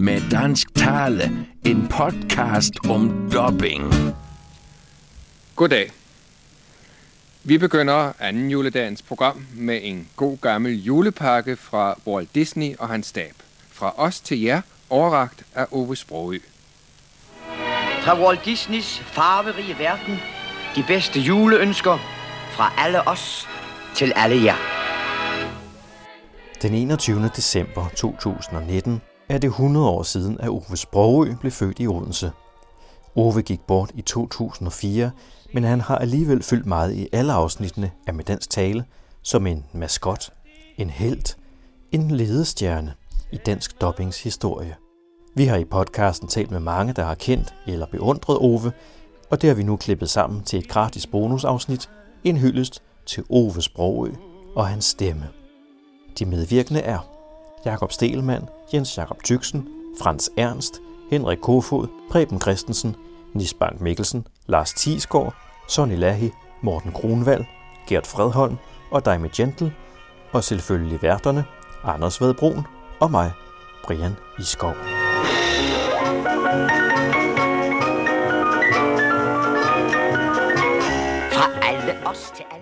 med dansk tale, en podcast om dubbing. Goddag. Vi begynder anden juledagens program med en god gammel julepakke fra Walt Disney og hans stab. Fra os til jer, overragt af Ove Sprogøe. Fra Walt Disneys farverige verden, de bedste juleønsker fra alle os til alle jer. Den 21. december 2019 er det 100 år siden, at Ove Sprogøe blev født i Odense. Ove gik bort i 2004, men han har alligevel fyldt meget i alle afsnittene af Med Dansk Tale som en maskot, en helt, en ledestjerne i dansk dubbings historie. Vi har i podcasten talt med mange, der har kendt eller beundret Ove, og det har vi nu klippet sammen til et gratis bonusafsnit, en hyldest til Ove Sprogøe og hans stemme. De medvirkende er Jakob Stelman, Jens Jacob Tychsen, Frans Ernst, Henrik Kofod, Preben Christensen, Nisbank Mikkelsen, Lars Thiesgaard, Sonny Lahie, Morten Kronvald, Gert Fredholm og Dime Gentle, og selvfølgelig værterne Anders Vedbrun og mig, Brian Iskov.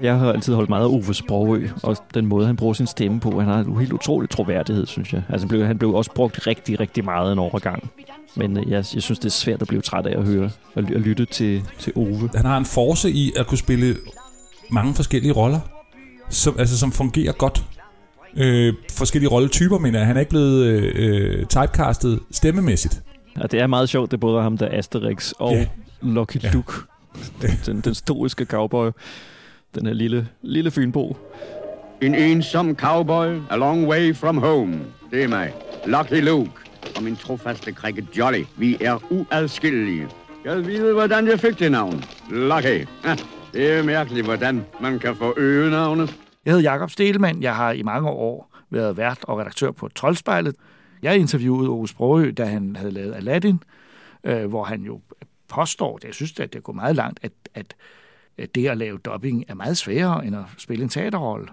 Jeg har altid holdt meget af Ove Sprogøe, og den måde, han bruger sin stemme på. Han har en helt utrolig troværdighed, synes jeg. Altså, han blev også brugt rigtig, rigtig meget en overgang. Men jeg synes, det er svært at blive træt af at høre og lytte til Ove. Han har en force i at kunne spille mange forskellige roller, som fungerer godt. Forskellige rolletyper, mener jeg. Han er ikke blevet typecastet stemmemæssigt. Og det er meget sjovt, det både ham, der Asterix og Lucky Luke. Den stoiske cowboy. Den her lille Fynbo. En ensom cowboy a long way from home. Det er mig, Lucky Luke, og min trofaste krikke Jolly. Vi er uadskillelige. Jeg ved, hvordan jeg fik det navn. Lucky. Det er mærkeligt, hvordan man kan få øgenavne. Jeg hedder Jakob Stelman. Jeg har i mange år været vært og redaktør på Troldspejlet. Jeg interviewede Ove Sprogøe, da han havde lavet Aladdin, hvor han jo påstår, at jeg synes, at det går meget langt, at det at lave dubbing er meget sværere end at spille en teaterrolle.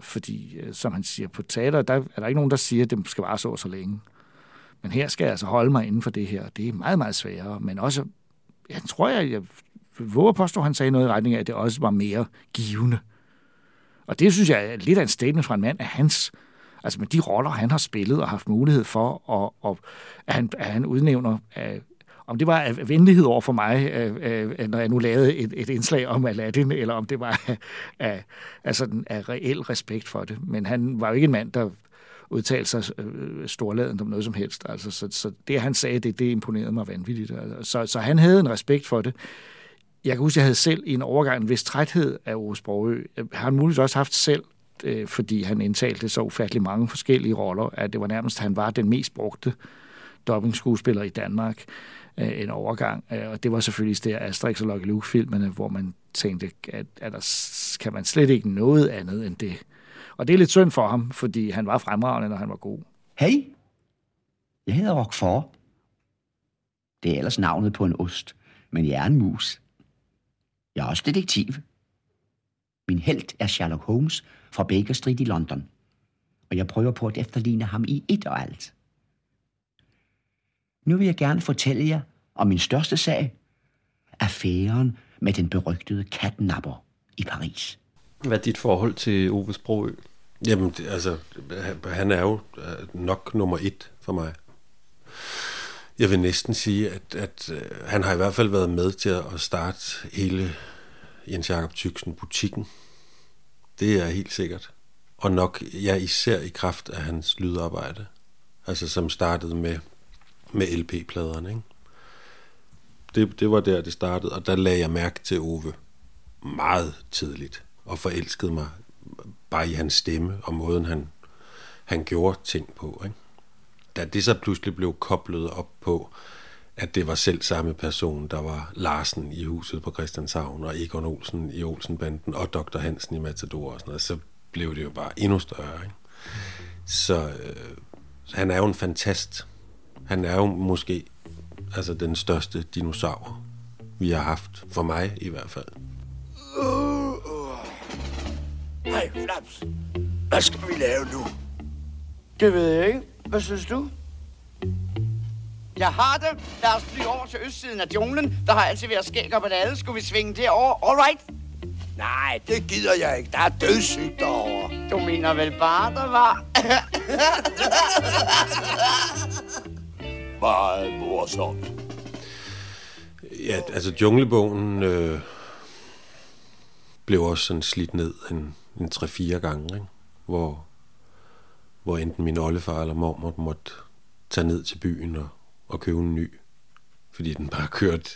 Fordi, som han siger, på teater, der er der ikke nogen, der siger, at det skal vare så længe. Men her skal jeg altså holde mig inden for det her. Det er meget, meget sværere. Men også, jeg tror, jeg våger påstå, at han sagde noget i retning af, at det også var mere givende. Og det synes jeg er lidt af en statement fra en mand af hans. Altså med de roller, han har spillet og haft mulighed for, og at han udnævner... Om det var af venlighed over for mig, når jeg nu lavede et indslag om Aladdin, eller om det var af reel respekt for det. Men han var jo ikke en mand, der udtalte sig storladen om noget som helst. Altså, så det, han sagde, det imponerede mig vanvittigt. Altså, så han havde en respekt for det. Jeg kan huske, jeg havde selv i en overgang en vis træthed af Ove Sprogøe. Har han muligvis også haft selv, fordi han indtalte så ufattelig mange forskellige roller, at det var nærmest, han var den mest brugte doppingskuespiller i Danmark en overgang, og det var selvfølgelig det Asterix og Lucky Luke-filmerne, hvor man tænkte, at der kan man slet ikke noget andet end det. Og det er lidt synd for ham, fordi han var fremragende, når han var god. Hey, jeg hedder Roquefort. Det er ellers navnet på en ost, men jeg er en mus. Jeg er også detektiv. Min helt er Sherlock Holmes fra Baker Street i London, og jeg prøver på at efterligne ham i et og alt. Nu vil jeg gerne fortælle jer om min største sag, affæren med den berygtede kattenapper i Paris. Hvad er dit forhold til Ove Sprogøe? Jamen, han er jo nok nummer 1 for mig. Jeg vil næsten sige, at han har i hvert fald været med til at starte hele Jens Jacob Tychsen-butikken. Det er helt sikkert. Og nok især i kraft af hans lydarbejde, altså som startede med LP-pladerne, ikke? Det var der, det startede, og der lagde jeg mærke til Ove meget tidligt, og forelskede mig bare i hans stemme og måden, han gjorde ting på, ikke? Da det så pludselig blev koblet op på, at det var selv samme person, der var Larsen i Huset på Christianshavn, og Egon Olsen i Olsen-banden, og Dr. Hansen i Matador og sådan noget, så blev det jo bare endnu større, ikke? Så han er jo en fantast. Han er jo måske den største dinosaur, vi har haft. For mig i hvert fald. Hej, Flaps. Hvad skal vi lave nu? Det ved jeg ikke. Hvad synes du? Jeg har det. Lad os flyve over til østsiden af junglen. Der har altid været skæg op ad alle. Skulle vi svinge derover? All right. Nej, det gider jeg ikke. Der er dødssygt derovre. Du mener vel bare, der var... Meget morsomt. Ja, altså Djunglebogen blev også sådan slidt ned en 3-4 gange, ikke? Hvor enten min oldefar eller mormor måtte tage ned til byen og købe en ny, fordi den bare kørte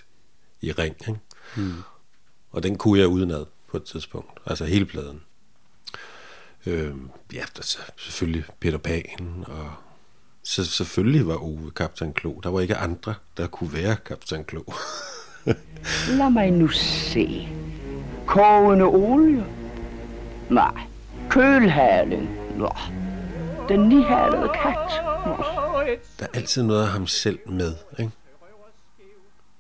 i ring, ikke? Mm. Og den kunne jeg udenad på et tidspunkt, altså hele pladen. Ja, altså, selvfølgelig Peter Pan, og så selvfølgelig var Ove Kapten Klo. Der var ikke andre, der kunne være Kapten Klo. Lad mig nu se. Kogende olie? Nej. Kølhalen? Nå. Den nihalede kat? Nå. Der er altid noget af ham selv med, ikke?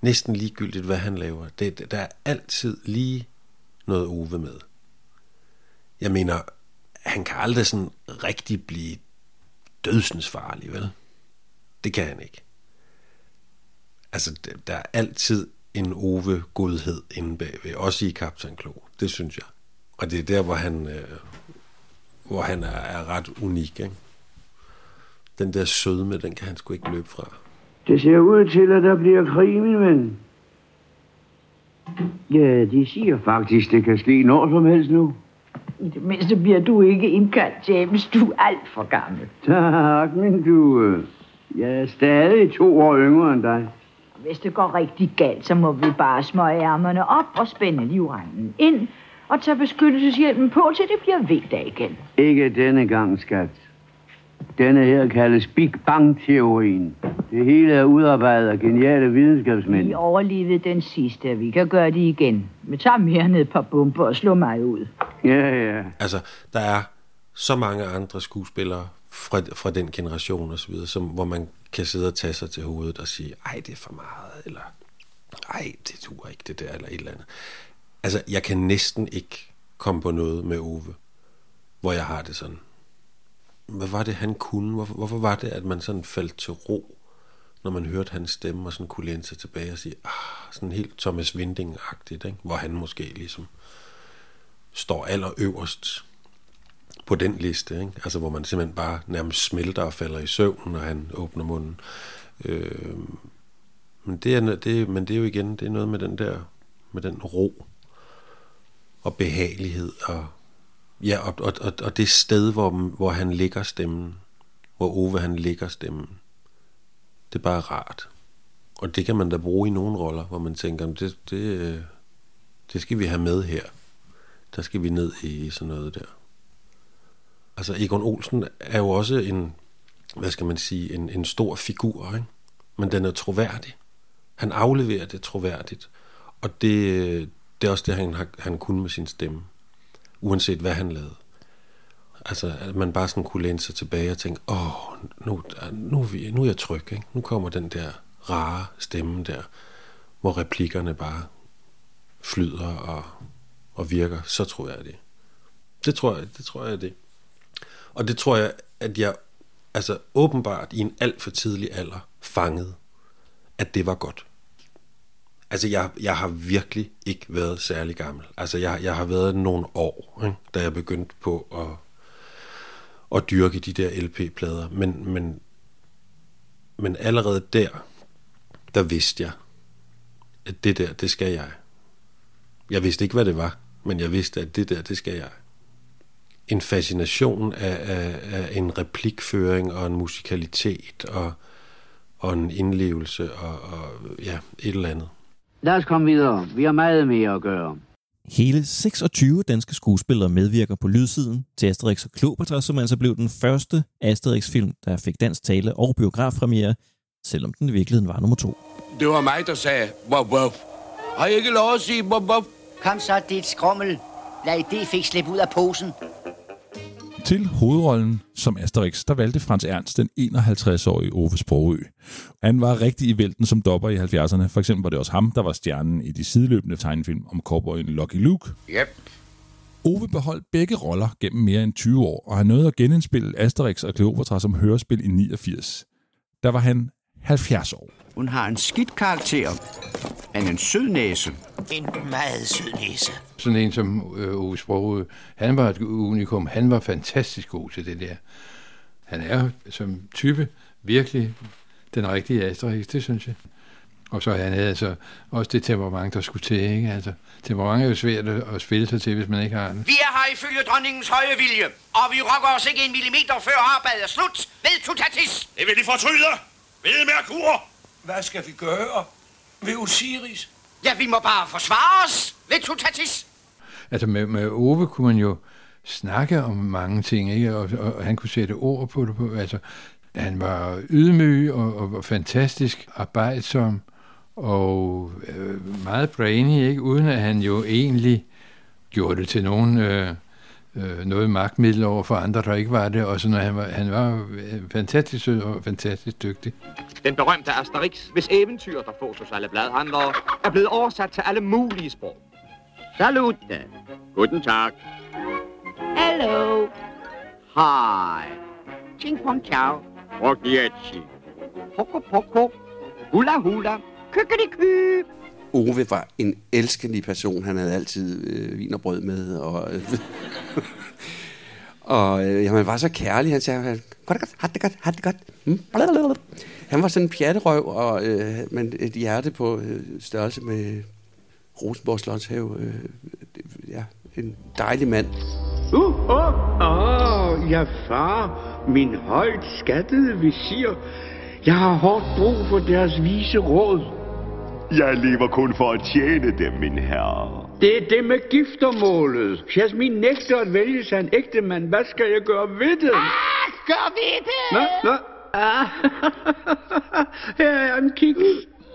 Næsten ligegyldigt, hvad han laver. Der er altid lige noget Ove med. Jeg mener, han kan aldrig sådan rigtig blive dødsens farlig, vel? Det kan han ikke. Altså, der er altid en Ove-godhed inde bagved, også i Kapten Klo. Det synes jeg. Og det er der, hvor han er ret unik, ikke? Den der sødme, den kan han sgu ikke løbe fra. Det ser ud til, at der bliver krig, min ven. Ja, de siger faktisk, det kan ske når som helst nu. I det mindste bliver du ikke indkaldt, James. Du er alt for gammel. Tak, men du... Jeg er stadig 2 år yngre end dig. Hvis det går rigtig galt, så må vi bare smøge ærmerne op og spænde livregnen ind og tage beskyttelseshjælpen på, til det bliver vinter igen. Ikke denne gang, skat. Denne her kaldes Big Bang-teorien. Det hele er udarbejdet af geniale videnskabsmænd. Vi overlevede den sidste, vi kan gøre det igen. Vi tager mere ned et par bomber og slå mig ud. Ja. Altså, der er så mange andre skuespillere fra den generation og så videre, hvor man kan sidde og tage sig til hovedet og sige, ej, det er for meget, eller ej, det duer ikke det der, eller et eller andet. Altså, jeg kan næsten ikke komme på noget med Ove, hvor jeg har det sådan. Hvad var det, han kunne? Hvorfor var det, at man sådan faldt til ro, når man hørte hans stemme, og sådan kunne læne sig tilbage og sige, sådan helt Thomas Winding-agtigt, ikke? Hvor han måske ligesom står allerøverst på den liste, ikke? Altså, hvor man simpelthen bare nærmest smelter og falder i søvn, når han åbner munden. Men det er jo igen, det er noget med den ro og behagelighed og... Ja, og det sted, hvor han ligger stemmen, hvor Ove han ligger stemmen, det er bare rart. Og det kan man da bruge i nogle roller, hvor man tænker, det skal vi have med her. Der skal vi ned i sådan noget der. Altså Egon Olsen er jo også en, hvad skal man sige, en stor figur, ikke? Men den er troværdig. Han afleverer det troværdigt. Og det er også det, han kunne med sin stemme. Uanset hvad han lavede. Altså, at man bare sådan kunne læne sig tilbage og tænke, nu er jeg tryg, ikke? Nu kommer den der rare stemme der, hvor replikkerne bare flyder og virker. Så tror jeg det. Det tror jeg det. Og det tror jeg, at jeg altså åbenbart i en alt for tidlig alder fangede, at det var godt. Altså, jeg har virkelig ikke været særlig gammel. Altså, jeg har været nogle år, ikke? Da jeg begyndte på at dyrke de der LP-plader. Men allerede der vidste jeg, at det der, det skal jeg. Jeg vidste ikke, hvad det var, men jeg vidste, at det der, det skal jeg. En fascination af en replikføring og en musikalitet og en indlevelse og ja, et eller andet. Lad os komme videre. Vi har meget mere at gøre. Hele 26 danske skuespillere medvirker på lydsiden til Asterix og Kleopatra, som altså blev den første Asterix-film, der fik dansk tale og biografpremiere, selvom den i virkeligheden var nummer 2. Det var mig, der sagde, wop wop. Har I ikke lov at sige wop wop? Kom så, det er et skrummel. Lad det fik slippe ud af posen. Til hovedrollen som Asterix, der valgte Frans Ernst den 51-årige Ove Sprogøe. Han var rigtig i vælten som dopper i 70'erne. For eksempel var det også ham, der var stjernen i de sideløbende tegnefilm om cowboyen Lucky Luke. Yep. Ove beholdt begge roller gennem mere end 20 år, og han nåede at genindspille Asterix og Kleopatra som hørespil i 89. Der var han 70 år. Hun har en skidt karakter, men en sød næse. En meget sød næse. Sådan en som Ove Sprogøe, han var et unikum. Han var fantastisk god til det der. Han er som type virkelig den rigtige Asterix, det synes jeg. Og så han havde altså også det temperament, der skulle til, ikke? Altså, temperament er jo svært at spille sig til, hvis man ikke har det. Vi er her ifølge dronningens høje vilje, og vi rokker os ikke en millimeter før arbejdet er slut. Ved tutatis! Det vil de fortryde! Ved Merkur! Hvad skal vi gøre? Ved Osiris? Ja, vi må bare forsvare os! Ved tutatis! Altså med Ove kunne man jo snakke om mange ting, ikke? Og han kunne sætte ord på det på, altså... Han var ydmyg og fantastisk arbejdsom og meget brainy, ikke? Uden at han jo egentlig gjorde det til nogen noget magtmiddel over for andre, der ikke var det. Og sådan, han var fantastisk sød og fantastisk dygtig. Den berømte Asterix, hvis eventyr, der fås hos alle bladhandlere, er blevet oversat til alle mulige sprog. Salut. Guten Tag. Hallo. Hej. Ching pong ciao. Rogietchi. Poko poko. Hula hula. Kykkeliky. Ove var en elskelig person. Han havde altid vinerbrød med. Og jamen, han var så kærlig. Han sagde, har det godt. Han var sådan en pjatterøv, og men et hjerte på størrelse med Rosenborg Slottshav. Ja, en dejlig mand. Ja, far, min højt skattede visir. Jeg har hårdt brug for deres vise råd. Jeg lever kun for at tjene dem, min herre. Det er det med giftermålet. Jasmin nægter at vælge sig en ægte mand. Hvad skal jeg gøre ved det? Gør ved det! Nå. Her er en kigge.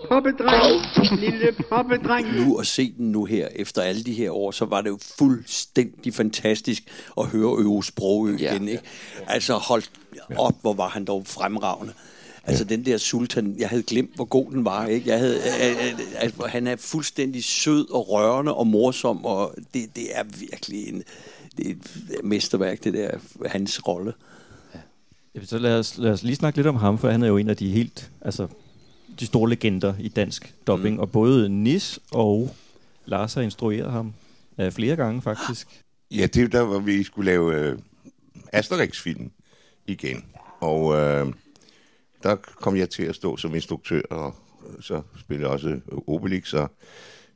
Poppedreng, lille poppedreng. Nu at se den nu her, efter alle de her år, så var det jo fuldstændig fantastisk at høre Ove Sprogøe igen, ikke? Altså holdt op, hvor var han dog fremragende. Altså den der sultan, jeg havde glemt, hvor god den var, ikke? Jeg havde, han er fuldstændig sød og rørende og morsom, og det er virkelig et mesterværk, det der, hans rolle. Ja. Så lad os lige snakke lidt om ham, for han er jo en af de helt... altså de store legender i dansk dubbing, og både Nis og Lars har instrueret ham flere gange, faktisk. Ja, det var der, hvor vi skulle lave Asterix-filmen igen, og der kom jeg til at stå som instruktør, og så spillede også Obelix.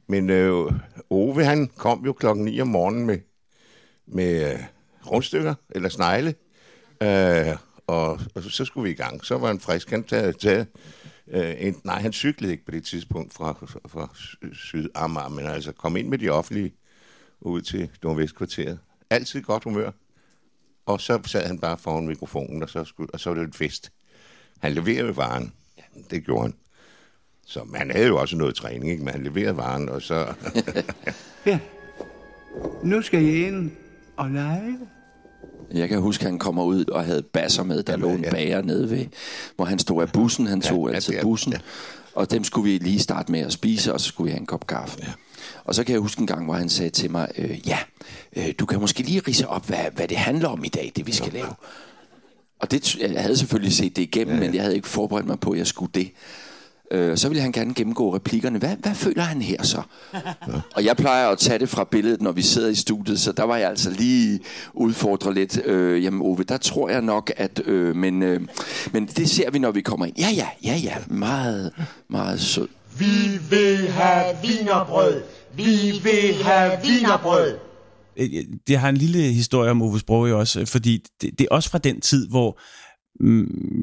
Men Ove, han kom jo 9:00 om morgenen med rundstykker, eller snegle, og så skulle vi i gang. Så var han frisk, han taget nej, han cyklede ikke på det tidspunkt fra Sydamager, men altså kom ind med de offentlige ud til Nordvestkvarteret. Altid godt humør. Og så sad han bare foran mikrofonen, og så var det en fest. Han leverede varen. Det gjorde han. Så han havde jo også noget træning, ikke? Men han leverede varen, og så... Ja. Nu skal jeg ind og lege. Jeg kan huske, han kommer ud og havde basser med, der lå en bager nede ved, hvor han stod af bussen. Han tog altid bussen, og dem skulle vi lige starte med at spise, og så skulle vi have en kop kaffe. Ja. Og så kan jeg huske en gang, hvor han sagde til mig, du kan måske lige ridse op, hvad det handler om i dag, det vi skal lave. Og det, jeg havde selvfølgelig set det igennem, men jeg havde ikke forberedt mig på, at jeg skulle det. Så ville han gerne gennemgå replikkerne. Hvad føler han her så? Ja. Og jeg plejer at tage det fra billedet, når vi sidder i studiet, så der var jeg altså lige udfordret lidt. Jamen Ove, der tror jeg nok, at... men det ser vi, når vi kommer ind. Ja. Meget, meget sød. Vi vil have wienerbrød. Vi vil have wienerbrød. Det har en lille historie om Ove Sprogøe også, fordi det er også fra den tid, hvor...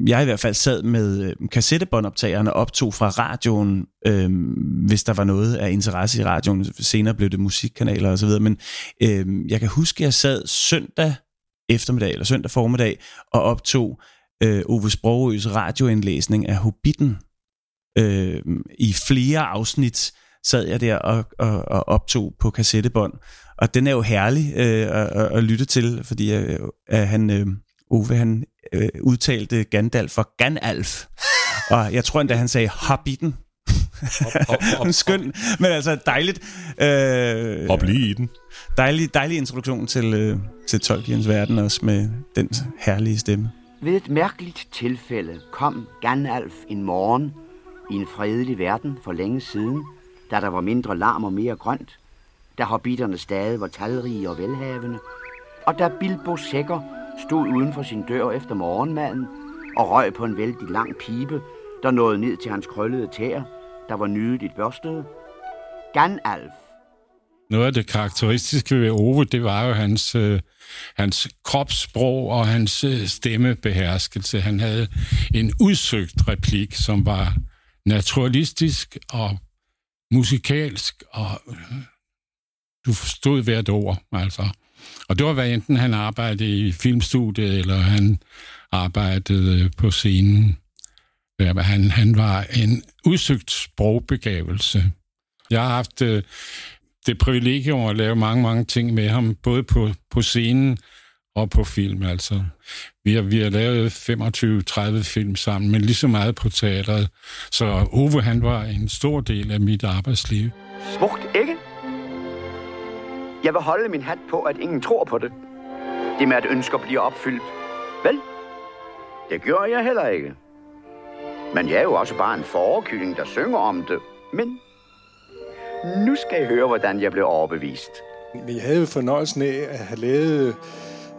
jeg i hvert fald sad med kassettebåndoptagerne og optog fra radioen, hvis der var noget af interesse i radioen. Senere blev det musikkanaler og så videre, men jeg kan huske, at jeg sad søndag eftermiddag eller søndag formiddag og optog Ove Sprogøes radioindlæsning af Hobitten. I flere afsnit sad jeg der og optog på kassettebånd, og den er jo herlig at lytte til, fordi han... Ove, han udtalte Gandalf for Gandalf, og jeg tror endda, han sagde Hobitten. Skøn, men altså dejligt. Og blive i den. Dejlig introduktion til Tolkiens verden, også med den herlige stemme. Ved et mærkeligt tilfælde kom Gandalf en morgen i en fredelig verden for længe siden, da der var mindre larm og mere grønt, da hobbitterne stadig var talrige og velhavende, og da Bilbo Sækker stod uden for sin dør efter morgenmaden og røg på en vældig lang pibe, der nåede ned til hans krøllede tæer, der var nydeligt børstede. Gandalf. Noget af det karakteristiske ved Ove, det var jo hans kropssprog og hans stemmebeherskelse. Han havde en udsøgt replik, som var naturalistisk og musikalsk, og du forstod hvert ord, altså. Og det var, hvad enten han arbejdede i filmstudiet, eller han arbejdede på scenen. Han var en udsøgt sprogbegavelse. Jeg har haft det privilegium at lave mange ting med ham, både på scenen og på film, altså. Vi har lavet 25-30 film sammen, men lige så meget på teateret. Så Ove, han var en stor del af mit arbejdsliv. Smukt, ikke? Jeg vil holde min hat på, at ingen tror på det. Det med, at ønsker bliver opfyldt. Vel, det gjorde jeg heller ikke. Men jeg er jo også bare en fårekylling, der synger om det. Men nu skal I høre, hvordan jeg blev overbevist. Vi havde jo fornøjelsen af at have lavet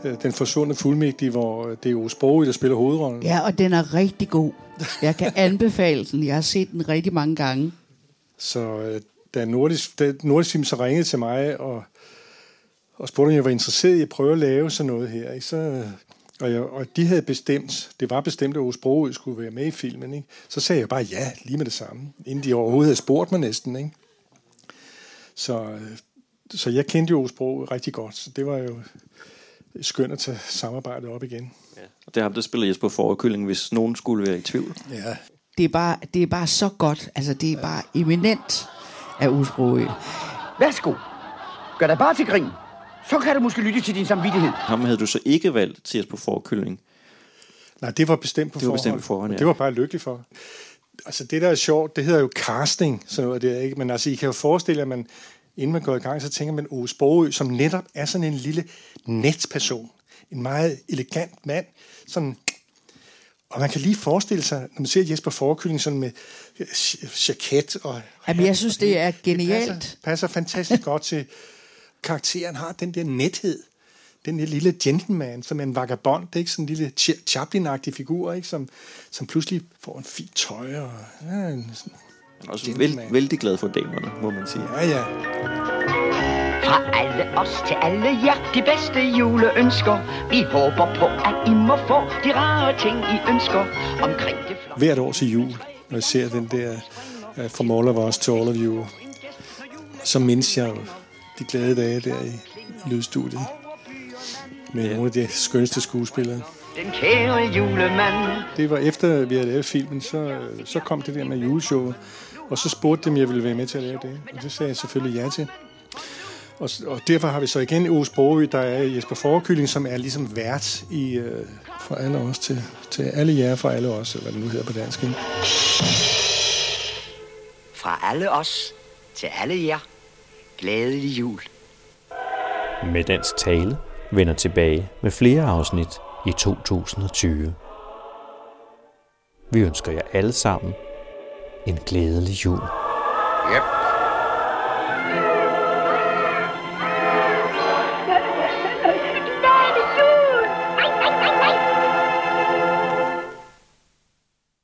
Den forsvundne fuldmægtige, hvor det er Ove Sprogøe, der spiller hovedrollen. Ja, og den er rigtig god. Jeg kan anbefale den. Jeg har set den rigtig mange gange. Så da Nordisk Film så ringede til mig og spurgte, om jeg var interesseret i at prøve at lave sådan noget her, ikke? Så, og de havde bestemt, det var bestemt, at Ove Sprogøe skulle være med i filmen, ikke? Så sagde jeg bare ja, lige med det samme, inden de overhovedet havde spurgt mig næsten, ikke? Så jeg kendte jo Ove Sprogøe rigtig godt, så det var jo skønt at tage samarbejdet op igen. Ja. Og det er ham, der spiller Jesper Forkylling, hvis nogen skulle være i tvivl. Ja. Det er bare så godt, altså det er bare eminent af Ove Sprogøe. Værsgo, gør dig bare til grin. Så kan du måske lytte til din samvittighed. Ham havde du så ikke valgt til Jesper Forkylling? Nej, det var bestemt på forhånd. Ja. Det var bare lykkelig for. Altså det, der er sjovt, det hedder jo casting, sådan noget der, ikke? Men altså, I kan jo forestille jer, at man, inden man går i gang, så tænker man Ove Sprogøe, som netop er sådan en lille netsperson. En meget elegant mand. Sådan. Og man kan lige forestille sig, når man ser Jesper Forkylling sådan med jaket og... Jamen, jeg synes, det er genialt. Det passer fantastisk godt til... Karakteren har den der nethed. Den der lille gentleman, som er en vagabond, ikke? Sådan en lille Chaplin-agtig figur, ikke? Som pludselig får en fin tøj og... Ja, han er også vældig glad for damerne, må man sige. Ja, ja. Fra alle os til alle jer, de bedste juleønsker. Vi håber på, at I må få de rare ting, I ønsker omkring det flotte. Hvert år til jul, når jeg ser den der From All of Us to All of You, så mindes jeg jo de glade dage der i lydstudiet med nogle af de skønste skuespillere. Den kære julemand. Det var efter, vi havde lavet filmen, så kom det der med juleshowet, og så spurgte dem, jeg ville være med til at lave det, og det sagde jeg selvfølgelig ja til. Og derfor har vi så igen Ove Sprogøe, der er Jesper Forkylling, som er ligesom vært i, fra alle os til alle jer, fra alle os, eller hvad det nu hedder på dansk. Ikke? Fra alle os til alle jer. Glædelig jul. Med Dansk Tale vender tilbage med flere afsnit i 2020. Vi ønsker jer alle sammen en glædelig jul. Yep.